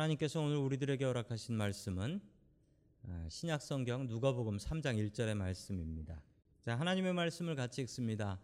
하나님께서 오늘 우리들에게 허락하신 말씀은 신약성경 누가복음 3장 1절의 말씀입니다. 자, 하나님의 말씀을 같이 읽습니다.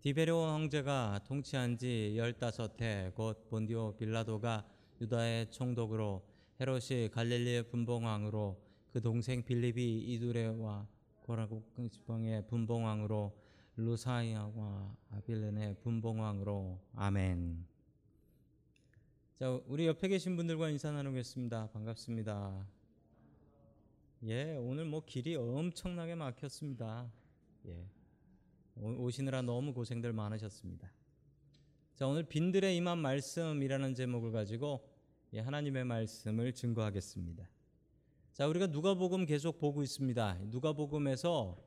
디베료 황제가 통치한 지 15해 곧 본디오 빌라도가 유다의 총독으로, 헤롯이 갈릴리의 분봉왕으로, 그 동생 빌립이 이두레와 고라고 지방의 분봉왕으로, 루사이아와 아빌레네 분봉왕으로. 아멘. 자, 우리 옆에 계신 분들과 인사 나누겠습니다. 반갑습니다. 예, 오늘 뭐 길이 엄청나게 막혔습니다. 예, 오시느라 너무 고생들 많으셨습니다. 자, 오늘 빈들에 임한 말씀이라는 제목을 가지고 하나님의 말씀을 증거하겠습니다. 자, 우리가 누가복음 계속 보고 있습니다. 누가복음에서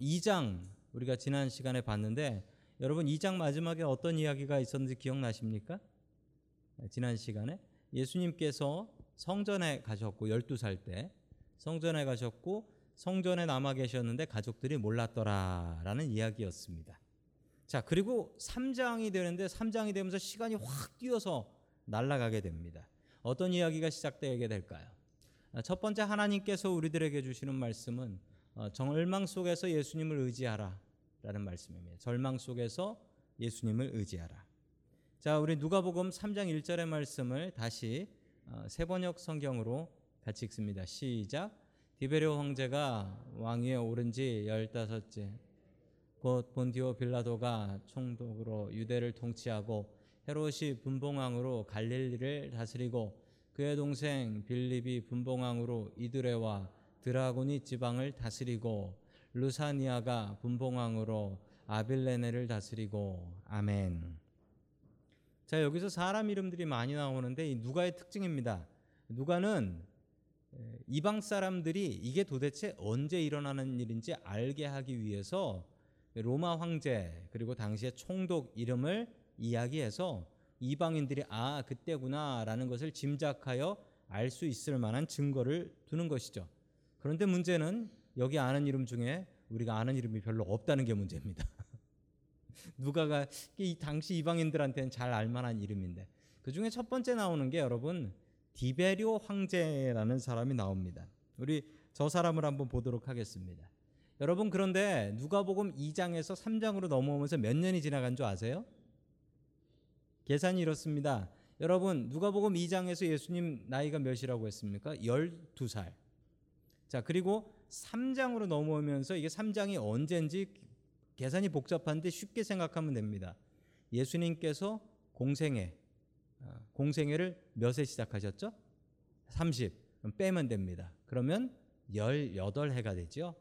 2장 우리가 지난 시간에 봤는데, 여러분 2장 마지막에 어떤 이야기가 있었는지 기억나십니까? 지난 시간에 예수님께서 성전에 가셨고 12살 때 성전에 가셨고 성전에 남아 계셨는데 가족들이 몰랐더라 라는 이야기였습니다. 자, 그리고 3장이 되는데 3장이 되면서 시간이 확 뛰어서 날아가게 됩니다. 어떤 이야기가 시작되게 될까요? 첫 번째, 하나님께서 우리들에게 주시는 말씀은 절망 속에서 예수님을 의지하라 라는 말씀입니다. 절망 속에서 예수님을 의지하라. 자, 우리 누가복음 3장 1절의 말씀을 다시 세번역 성경으로 같이 읽습니다. 시작. 디베료 황제가 왕위에 오른 지 15째 곧 본디오 빌라도가 총독으로 유대를 통치하고, 헤롯이 분봉왕으로 갈릴리를 다스리고, 그의 동생 빌립이 분봉왕으로 이드레와 드라고니 지방을 다스리고, 루사니아가 분봉왕으로 아빌레네를 다스리고. 아멘. 자, 여기서 사람 이름들이 많이 나오는데 이 누가의 특징입니다. 누가는 이방 사람들이 이게 도대체 언제 일어나는 일인지 알게 하기 위해서 로마 황제 그리고 당시의 총독 이름을 이야기해서 이방인들이 아, 그때구나 라는 것을 짐작하여 알 수 있을 만한 증거를 두는 것이죠. 그런데 문제는 여기 아는 이름 중에 우리가 아는 이름이 별로 없다는 게 문제입니다. 누가가 이 당시 이방인들한테는 잘 알만한 이름인데, 그 중에 첫 번째 나오는 게 여러분 디베료 황제라는 사람이 나옵니다. 우리 저 사람을 한번 보도록 하겠습니다. 여러분, 그런데 누가복음 2장에서 3장으로 넘어오면서 몇 년이 지나간 줄 아세요? 계산이 이렇습니다. 여러분, 누가복음 2장에서 예수님 나이가 몇이라고 했습니까? 12살. 자, 그리고 3장으로 넘어오면서 이게 3장이 언젠지 계산이 복잡한데 쉽게 생각하면 됩니다. 예수님께서 공생애를 몇에 시작하셨죠? 30. 빼면 됩니다. 그러면 18해가 되죠.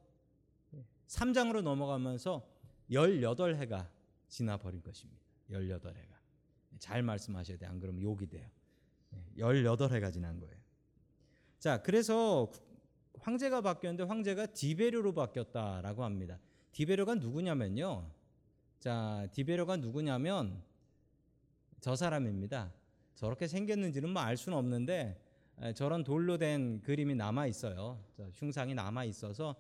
3장으로 넘어가면서 18해가 지나버린 것입니다. 18해가. 잘 말씀하셔야 돼요. 안 그러면 욕이 돼요. 18해가 지난 거예요. 자, 그래서 황제가 바뀌었는데 황제가 디베료로 바뀌었다라고 합니다. 디베료가 누구냐면요. 자, 디베료가 누구냐면 저 사람입니다. 저렇게 생겼는지는 뭐 알 수는 없는데 저런 돌로 된 그림이 남아 있어요. 흉상이 남아 있어서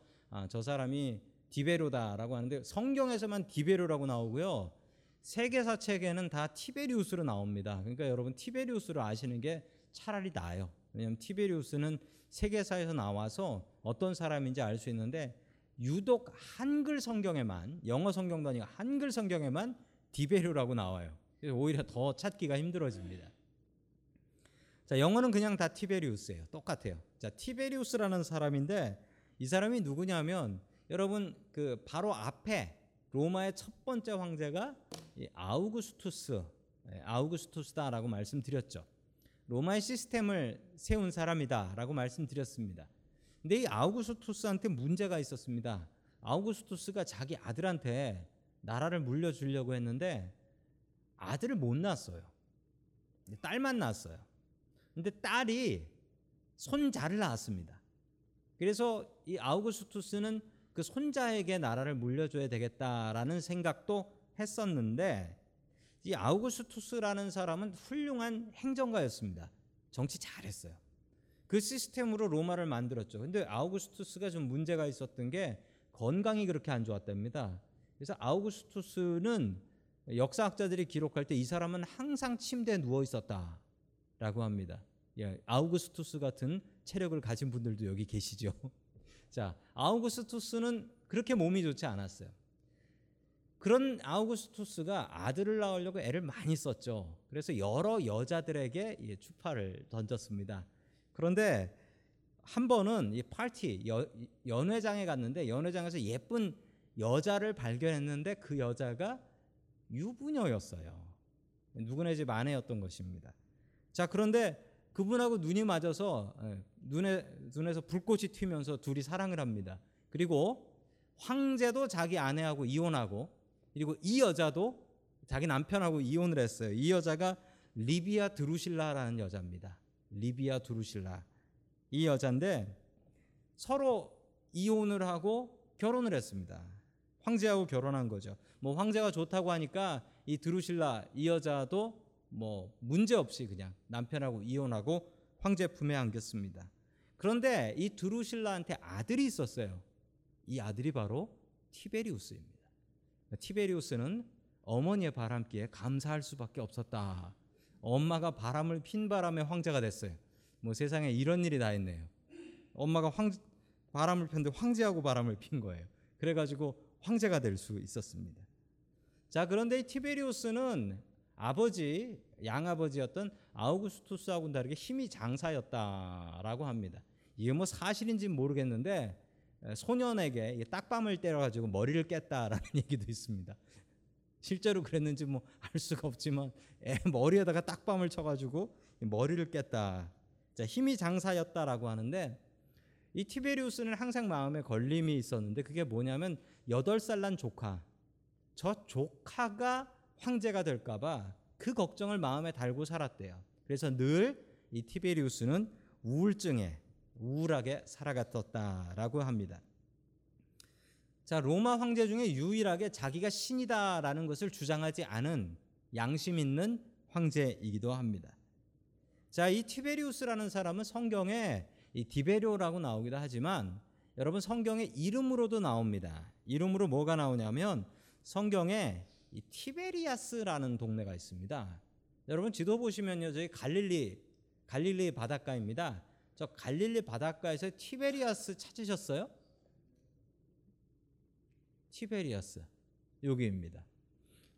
저 사람이 디베료다라고 하는데, 성경에서만 디베료라고 나오고요. 세계사 책에는 다 티베리우스로 나옵니다. 그러니까 여러분 티베리우스를 아시는 게 차라리 나아요. 왜냐하면 티베리우스는 세계사에서 나와서 어떤 사람인지 알 수 있는데, 유독 한글 성경에만, 영어 성경도 아니고 한글 성경에만 디베료라고 나와요. 그래서 오히려 더 찾기가 힘들어집니다. 자, 영어는 그냥 다 티베리우스예요. 똑같아요. 자, 티베리우스라는 사람인데 이 사람이 누구냐면 여러분 그 바로 앞에 로마의 첫 번째 황제가 이 아우구스투스다라고 말씀드렸죠. 로마의 시스템을 세운 사람이다라고 말씀드렸습니다. 근데 이 아우구스투스한테 문제가 있었습니다. 아우구스투스가 자기 아들한테 나라를 물려주려고 했는데 아들을 못 낳았어요. 딸만 낳았어요. 근데 딸이 손자를 낳았습니다. 그래서 이 아우구스투스는 그 손자에게 나라를 물려줘야 되겠다라는 생각도 했었는데, 이 아우구스투스라는 사람은 훌륭한 행정가였습니다. 정치 잘했어요. 그 시스템으로 로마를 만들었죠. 근데 아우구스투스가 좀 문제가 있었던 게 건강이 그렇게 안 좋았답니다. 그래서 아우구스투스는 역사학자들이 기록할 때 이 사람은 항상 침대에 누워 있었다라고 합니다. 예, 아우구스투스 같은 체력을 가진 분들도 여기 계시죠. 자, 아우구스투스는 그렇게 몸이 좋지 않았어요. 그런 아우구스투스가 아들을 낳으려고 애를 많이 썼죠. 그래서 여러 여자들에게 예, 추파를 던졌습니다. 그런데 한 번은 이 파티 연회장에 갔는데 연회장에서 예쁜 여자를 발견했는데 그 여자가 유부녀였어요. 누구네 집 아내였던 것입니다. 자, 그런데 그분하고 눈이 맞아서 눈에서 불꽃이 튀면서 둘이 사랑을 합니다. 그리고 황제도 자기 아내하고 이혼하고 그리고 이 여자도 자기 남편하고 이혼을 했어요. 이 여자가 리비아 드루실라라는 여자입니다. 리비아 드루실라. 이 여잔데 서로 이혼을 하고 결혼을 했습니다. 황제하고 결혼한 거죠. 뭐 황제가 좋다고 하니까 이 드루실라 이 여자도 뭐 문제 없이 그냥 남편하고 이혼하고 황제 품에 안겼습니다. 그런데 이 드루실라한테 아들이 있었어요. 이 아들이 바로 티베리우스입니다. 티베리우스는 어머니의 바람기에 감사할 수밖에 없었다. 엄마가 바람을 핀 바람에 황제가 됐어요. 뭐 세상에 이런 일이 다 있네요. 엄마가 바람을 폈는데 황제하고 바람을 핀 거예요. 그래가지고 황제가 될 수 있었습니다. 자, 그런데 이 티베리우스는 아버지, 양아버지였던 아우구스투스하고는 다르게 힘이 장사였다라고 합니다. 이게 뭐 사실인지 모르겠는데 소년에게 딱밤을 때려가지고 머리를 깼다라는 얘기도 있습니다. 실제로 그랬는지 뭐 알 수가 없지만 머리에다가 딱밤을 쳐가지고 머리를 깼다. 자, 힘이 장사였다라고 하는데 이 티베리우스는 항상 마음에 걸림이 있었는데 그게 뭐냐면 8살 난 조카, 저 조카가 황제가 될까 봐 그 걱정을 마음에 달고 살았대요. 그래서 늘 이 티베리우스는 우울하게 살아갔었다라고 합니다. 자, 로마 황제 중에 유일하게 자기가 신이다라는 것을 주장하지 않은 양심 있는 황제이기도 합니다. 자, 이 티베리우스라는 사람은 성경에 이 디베료라고 나오기도 하지만 여러분 성경에 이름으로도 나옵니다. 이름으로 뭐가 나오냐면 성경에 이 티베리아스라는 동네가 있습니다. 여러분 지도 보시면요. 저기 갈릴리 바닷가입니다. 저 갈릴리 바닷가에서 티베리아스 찾으셨어요? 티베리아스 여기입니다.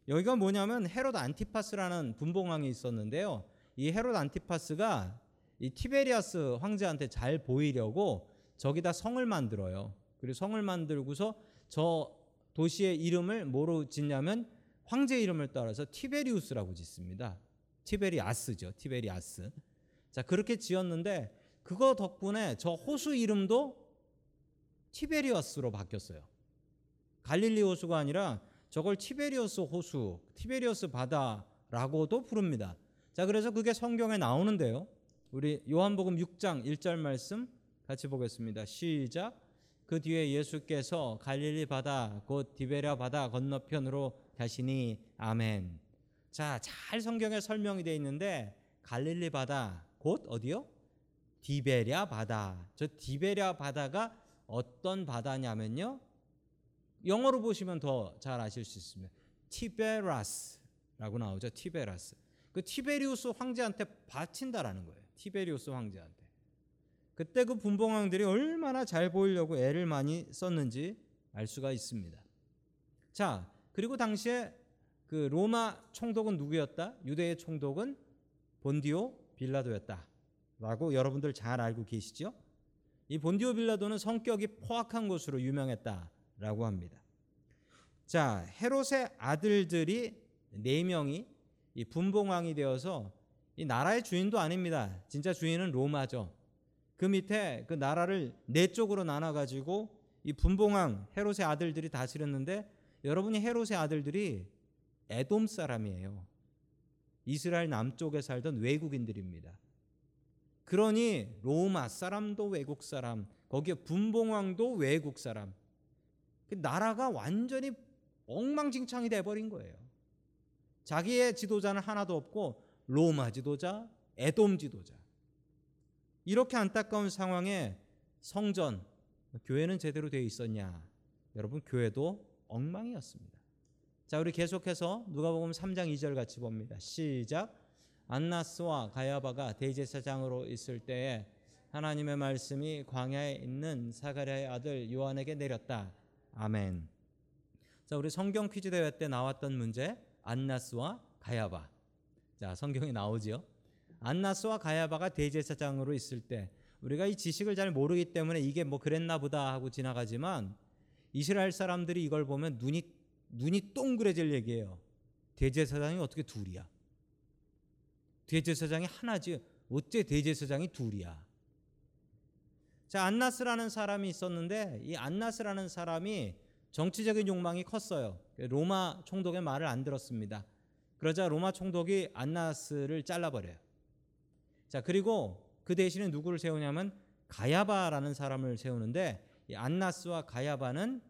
여기가 뭐냐면 헤롯 안티파스라는 분봉왕이 있었는데요. 이 헤롯 안티파스가 이 티베리아스 황제한테 잘 보이려고 저기다 성을 만들어요. 그리고 성을 만들고서 저 도시의 이름을 뭐로 짓냐면 황제 이름을 따라서 티베리우스라고 짓습니다. 티베리아스죠. 티베리아스. 자, 그렇게 지었는데 그거 덕분에 저 호수 이름도 티베리아스로 바뀌었어요. 갈릴리 호수가 아니라 저걸 티베리우스 호수, 티베리우스 바다라고도 부릅니다. 자, 그래서 그게 성경에 나오는데요. 우리 요한복음 6장 1절 말씀 같이 보겠습니다. 시작. 그 뒤에 예수께서 갈릴리 바다 곧 디베랴 바다 건너편으로 가시니 아멘. 자, 잘 성경에 설명이 되어 있는데 갈릴리 바다 곧 어디요? 디베랴 바다. 저 디베랴 바다가 어떤 바다냐면요. 영어로 보시면 더 잘 아실 수 있습니다. 티베라스라고 나오죠. 티베라스. 그 티베리우스 황제한테 바친다라는 거예요. 티베리우스 황제한테. 그때 그 분봉왕들이 얼마나 잘 보이려고 애를 많이 썼는지 알 수가 있습니다. 자, 그리고 당시에 그 로마 총독은 누구였다? 유대의 총독은 본디오 빌라도였다라고 여러분들 잘 알고 계시죠? 이 본디오 빌라도는 성격이 포악한 것으로 유명했다라고 합니다. 자, 헤롯의 아들들이 4명이 이 분봉왕이 되어서 이 나라의 주인도 아닙니다. 진짜 주인은 로마죠. 그 밑에 그 나라를 4쪽으로 나눠가지고 이 분봉왕 헤롯의 아들들이 다스렸는데 여러분이 헤롯의 아들들이 에돔 사람이에요. 이스라엘 남쪽에 살던 외국인들입니다. 그러니 로마 사람도 외국 사람, 거기에 분봉왕도 외국 사람. 그 나라가 완전히 엉망진창이 돼버린 거예요. 자기의 지도자는 하나도 없고 로마 지도자, 에돔 지도자. 이렇게 안타까운 상황에 성전, 교회는 제대로 되어 있었냐? 여러분 교회도 엉망이었습니다. 자, 우리 계속해서 누가복음 3장 2절 같이 봅니다. 시작. 안나스와 가야바가 대제사장으로 있을 때에 하나님의 말씀이 광야에 있는 사가랴의 아들 요한에게 내렸다. 아멘. 자, 우리 성경 퀴즈 대회 때 나왔던 문제, 안나스와 가야바. 자, 성경에 나오지요. 안나스와 가야바가 대제사장으로 있을 때, 우리가 이 지식을 잘 모르기 때문에 이게 뭐 그랬나 보다 하고 지나가지만, 이스라엘 사람들이 이걸 보면 눈이 동그래질 얘기예요. 대제사장이 어떻게 둘이야? 대제사장이 하나지 어째 대제사장이 둘이야? 자, 안나스라는 사람이 있었는데, 이 안나스라는 사람이 정치적인 욕망이 컸어요. 로마 총독의 말을 안 들었습니다. 그러자 로마 총독이 안나스를 잘라버려요. 자, 그리고 그 대신에 누구를 세우냐면 가야바라는 사람을 세우는데, 이 안나스와 가야바는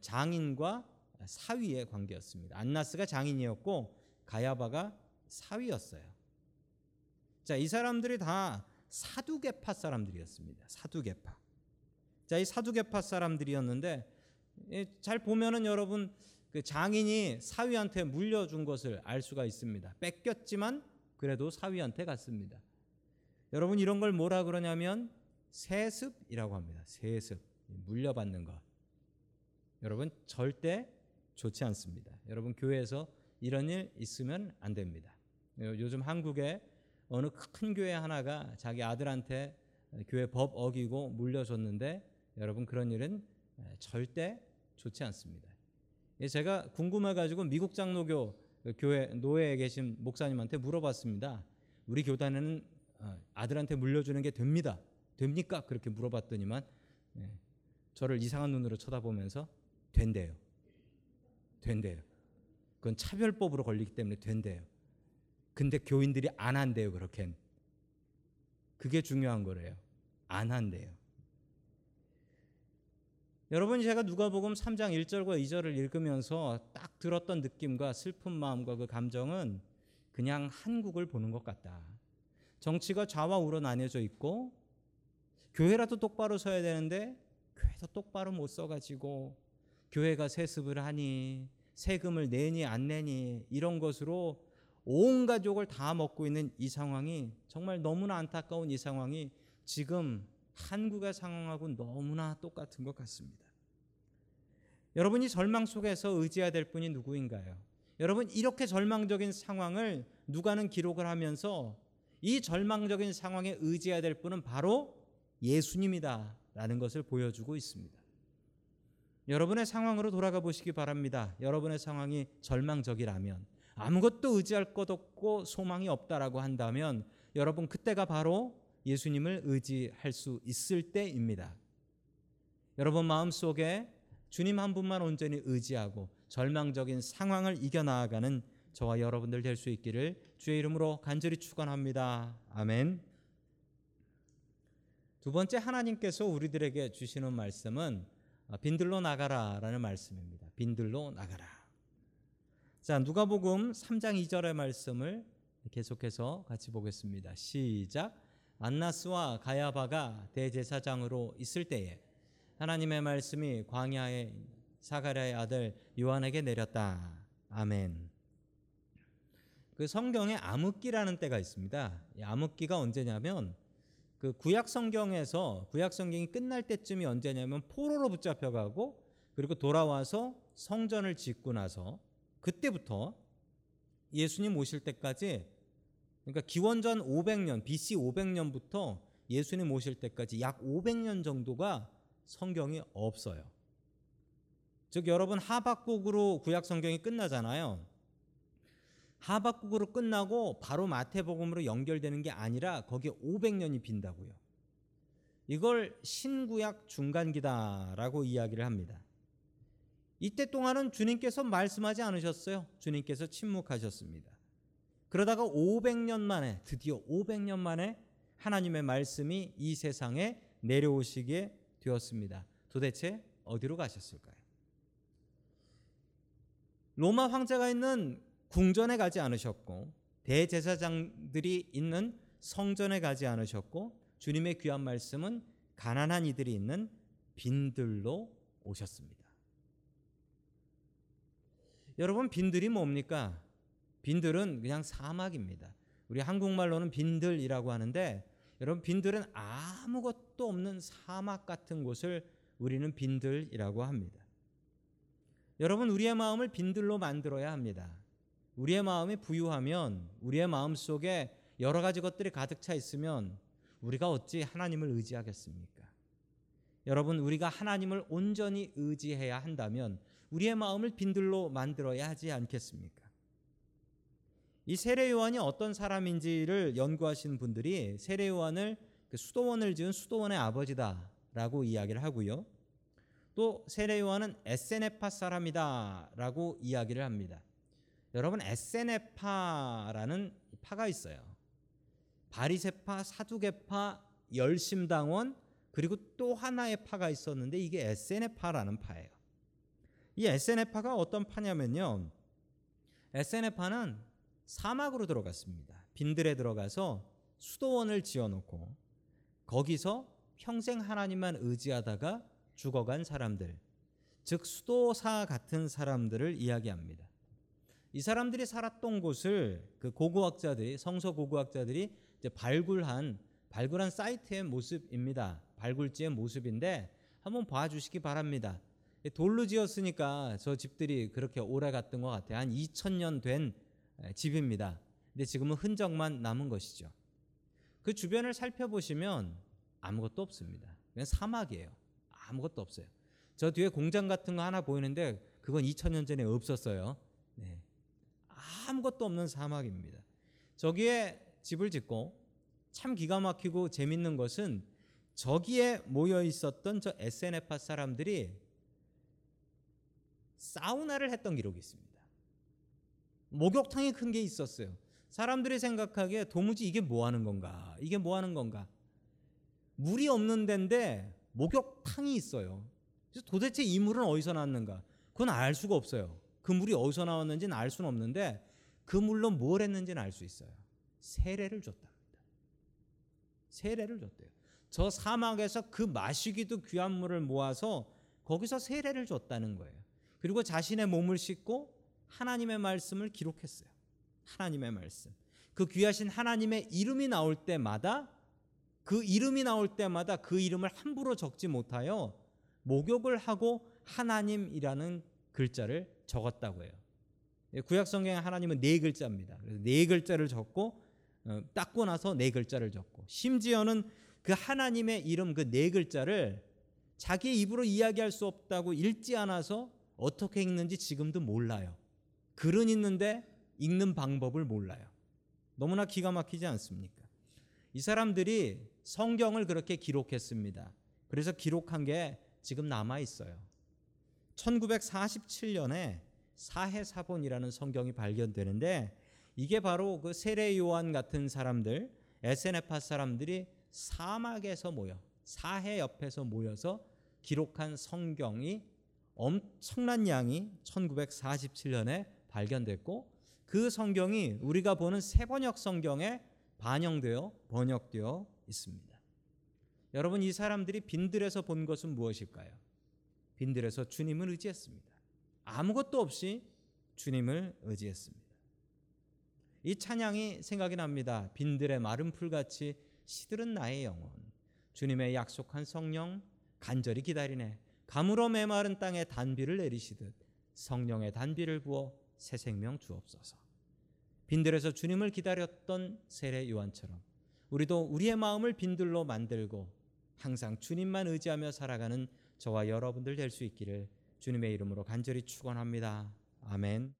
장인과 사위의 관계였습니다. 안나스가 장인이었고 가야바가 사위였어요. 자, 이 사람들이 다 사두개파 사람들이었습니다. 사두개파. 자, 이 사두개파 사람들이었는데, 잘 보면은 여러분 그 장인이 사위한테 물려준 것을 알 수가 있습니다. 뺏겼지만 그래도 사위한테 갔습니다. 여러분 이런 걸 뭐라 그러냐면 세습이라고 합니다. 세습, 물려받는 것. 여러분 절대 좋지 않습니다. 여러분 교회에서 이런 일 있으면 안 됩니다. 요즘 한국에 어느 큰 교회 하나가 자기 아들한테 교회 법 어기고 물려줬는데, 여러분 그런 일은 절대 좋지 않습니다. 제가 궁금해가지고 미국 장로교 교회 노회에 계신 목사님한테 물어봤습니다. 우리 교단에는 아들한테 물려주는 게 됩니다. 됩니까? 그렇게 물어봤더니만 저를 이상한 눈으로 쳐다보면서 된대요. 된대요. 그건 차별법으로 걸리기 때문에 된대요. 근데 교인들이 안 한대요. 그렇게. 그게 중요한 거래요. 안 한대요. 여러분 제가 누가복음 3장 1절과 2절을 읽으면서 딱 들었던 느낌과 슬픈 마음과 그 감정은 그냥 한국을 보는 것 같다. 정치가 좌와 우로 나뉘어져 있고 교회라도 똑바로 서야 되는데 교회도 똑바로 못 서가지고 교회가 세습을 하니 세금을 내니 안 내니 이런 것으로 온 가족을 다 먹고 있는 이 상황이, 정말 너무나 안타까운 이 상황이 지금 한국의 상황하고 너무나 똑같은 것 같습니다. 여러분 이 절망 속에서 의지해야 될 분이 누구인가요? 여러분 이렇게 절망적인 상황을 누가는 기록을 하면서 이 절망적인 상황에 의지해야 될 분은 바로 예수님이다 라는 것을 보여주고 있습니다. 여러분의 상황으로 돌아가 보시기 바랍니다. 여러분의 상황이 절망적이라면, 아무것도 의지할 것 없고 소망이 없다라고 한다면, 여러분 그때가 바로 예수님을 의지할 수 있을 때입니다. 여러분 마음속에 주님 한 분만 온전히 의지하고 절망적인 상황을 이겨나가는 저와 여러분들 될 수 있기를 주의 이름으로 간절히 축원합니다. 아멘. 두 번째, 하나님께서 우리들에게 주시는 말씀은 빈들로 나가라 라는 말씀입니다. 빈들로 나가라. 자, 누가복음 3장 2절의 말씀을 계속해서 같이 보겠습니다. 시작. 안나스와 가야바가 대제사장으로 있을 때에 하나님의 말씀이 광야의 사가랴의 아들 요한에게 내렸다. 아멘. 그 성경에 암흑기라는 때가 있습니다. 이 암흑기가 언제냐면 그 구약 성경에서, 구약 성경이 끝날 때쯤이 언제냐면 포로로 붙잡혀가고 그리고 돌아와서 성전을 짓고 나서 그때부터 예수님 오실 때까지, 그러니까 기원전 500년, BC 500년부터 예수님 오실 때까지 약 500년 정도가 성경이 없어요. 즉 여러분 하박국으로 구약 성경이 끝나잖아요. 하박국으로 끝나고 바로 마태복음으로 연결되는 게 아니라 거기에 500년이 빈다고요. 이걸 신구약 중간기다라고 이야기를 합니다. 이때 동안은 주님께서 말씀하지 않으셨어요. 주님께서 침묵하셨습니다. 그러다가 500년 만에, 드디어 500년 만에 하나님의 말씀이 이 세상에 내려오시게 되었습니다. 도대체 어디로 가셨을까요? 로마 황제가 있는 궁전에 가지 않으셨고, 대제사장들이 있는 성전에 가지 않으셨고, 주님의 귀한 말씀은 가난한 이들이 있는 빈들로 오셨습니다. 여러분 빈들이 뭡니까? 빈들은 그냥 사막입니다. 우리 한국말로는 빈들이라고 하는데, 여러분 빈들은 아무것도 없는 사막 같은 곳을 우리는 빈들이라고 합니다. 여러분, 우리의 마음을 빈들로 만들어야 합니다. 우리의 마음이 부유하면, 우리의 마음 속에 여러 가지 것들이 가득 차 있으면 우리가 어찌 하나님을 의지하겠습니까? 여러분, 우리가 하나님을 온전히 의지해야 한다면 우리의 마음을 빈들로 만들어야 하지 않겠습니까? 이 세례요한이 어떤 사람인지를 연구하신 분들이 세례요한을 수도원을 지은 수도원의 아버지다라고 이야기를 하고요. 또 세례요한은 에세네파 사람이다라고 이야기를 합니다. 여러분, 에세네파라는 파가 있어요. 바리새파, 사두개파, 열심당원, 그리고 또 하나의 파가 있었는데 이게 에세네파라는 파예요. 이 에세네파가 어떤 파냐면요, 에세네파는 사막으로 들어갔습니다. 빈들에 들어가서 수도원을 지어놓고 거기서 평생 하나님만 의지하다가 죽어간 사람들, 즉 수도사 같은 사람들을 이야기합니다. 이 사람들이 살았던 곳을 그 고고학자들이, 성서 고고학자들이 이제 발굴한 사이트의 모습입니다. 발굴지의 모습인데 한번 봐주시기 바랍니다. 돌로 지었으니까 저 집들이 그렇게 오래 갔던 것 같아요. 한 2000년 된 집입니다. 근데 지금은 흔적만 남은 것이죠. 그 주변을 살펴보시면 아무것도 없습니다. 그냥 사막이에요. 아무것도 없어요. 저 뒤에 공장 같은 거 하나 보이는데 그건 2000년 전에 없었어요. 네. 아무것도 없는 사막입니다. 저기에 집을 짓고, 참 기가 막히고 재밌는 것은 저기에 모여 있었던 저 에세네파 사람들이 사우나를 했던 기록이 있습니다. 목욕탕이 큰 게 있었어요. 사람들이 생각하기에 도무지 이게 뭐 하는 건가? 이게 뭐 하는 건가? 물이 없는 데인데 목욕탕이 있어요. 그래서 도대체 이 물은 어디서 났는가? 그건 알 수가 없어요. 그 물이 어디서 나왔는지는 알 수는 없는데 그 물로 뭘 했는지는 알 수 있어요. 세례를 줬답니다. 세례를 줬대요. 저 사막에서 그 마시기도 귀한 물을 모아서 거기서 세례를 줬다는 거예요. 그리고 자신의 몸을 씻고 하나님의 말씀을 기록했어요. 하나님의 말씀, 그 귀하신 하나님의 이름이 나올 때마다 그 이름을 함부로 적지 못하여 목욕을 하고 하나님이라는 글자를 적었다고 해요. 구약성경의 하나님은 4글자입니다. 그래서 4글자를 적고 닦고 나서 4글자를 적고, 심지어는 그 하나님의 이름 그 4글자를 자기 입으로 이야기할 수 없다고 읽지 않아서 어떻게 읽는지 지금도 몰라요. 글은 있는데 읽는 방법을 몰라요. 너무나 기가 막히지 않습니까? 이 사람들이 성경을 그렇게 기록했습니다. 그래서 기록한 게 지금 남아있어요. 1947년에 사해사본이라는 성경이 발견되는데 이게 바로 그 세례요한 같은 사람들, 에세네파 사람들이 사막에서 모여, 사해 옆에서 모여서 기록한 성경이 엄청난 양이 1947년에 발견됐고, 그 성경이 우리가 보는 새번역 성경에 번역되어 있습니다. 여러분, 이 사람들이 빈들에서 본 것은 무엇일까요? 빈들에서 주님을 의지했습니다. 아무것도 없이 주님을 의지했습니다. 이 찬양이 생각이 납니다. 빈들의 마른 풀같이 시들은 나의 영혼, 주님의 약속한 성령 간절히 기다리네. 가물어 메마른 땅에 단비를 내리시듯 성령의 단비를 부어 새 생명 주옵소서. 빈들에서 주님을 기다렸던 세례 요한처럼 우리도 우리의 마음을 빈들로 만들고 항상 주님만 의지하며 살아가는 저와 여러분들 될 수 있기를 주님의 이름으로 간절히 축원합니다. 아멘.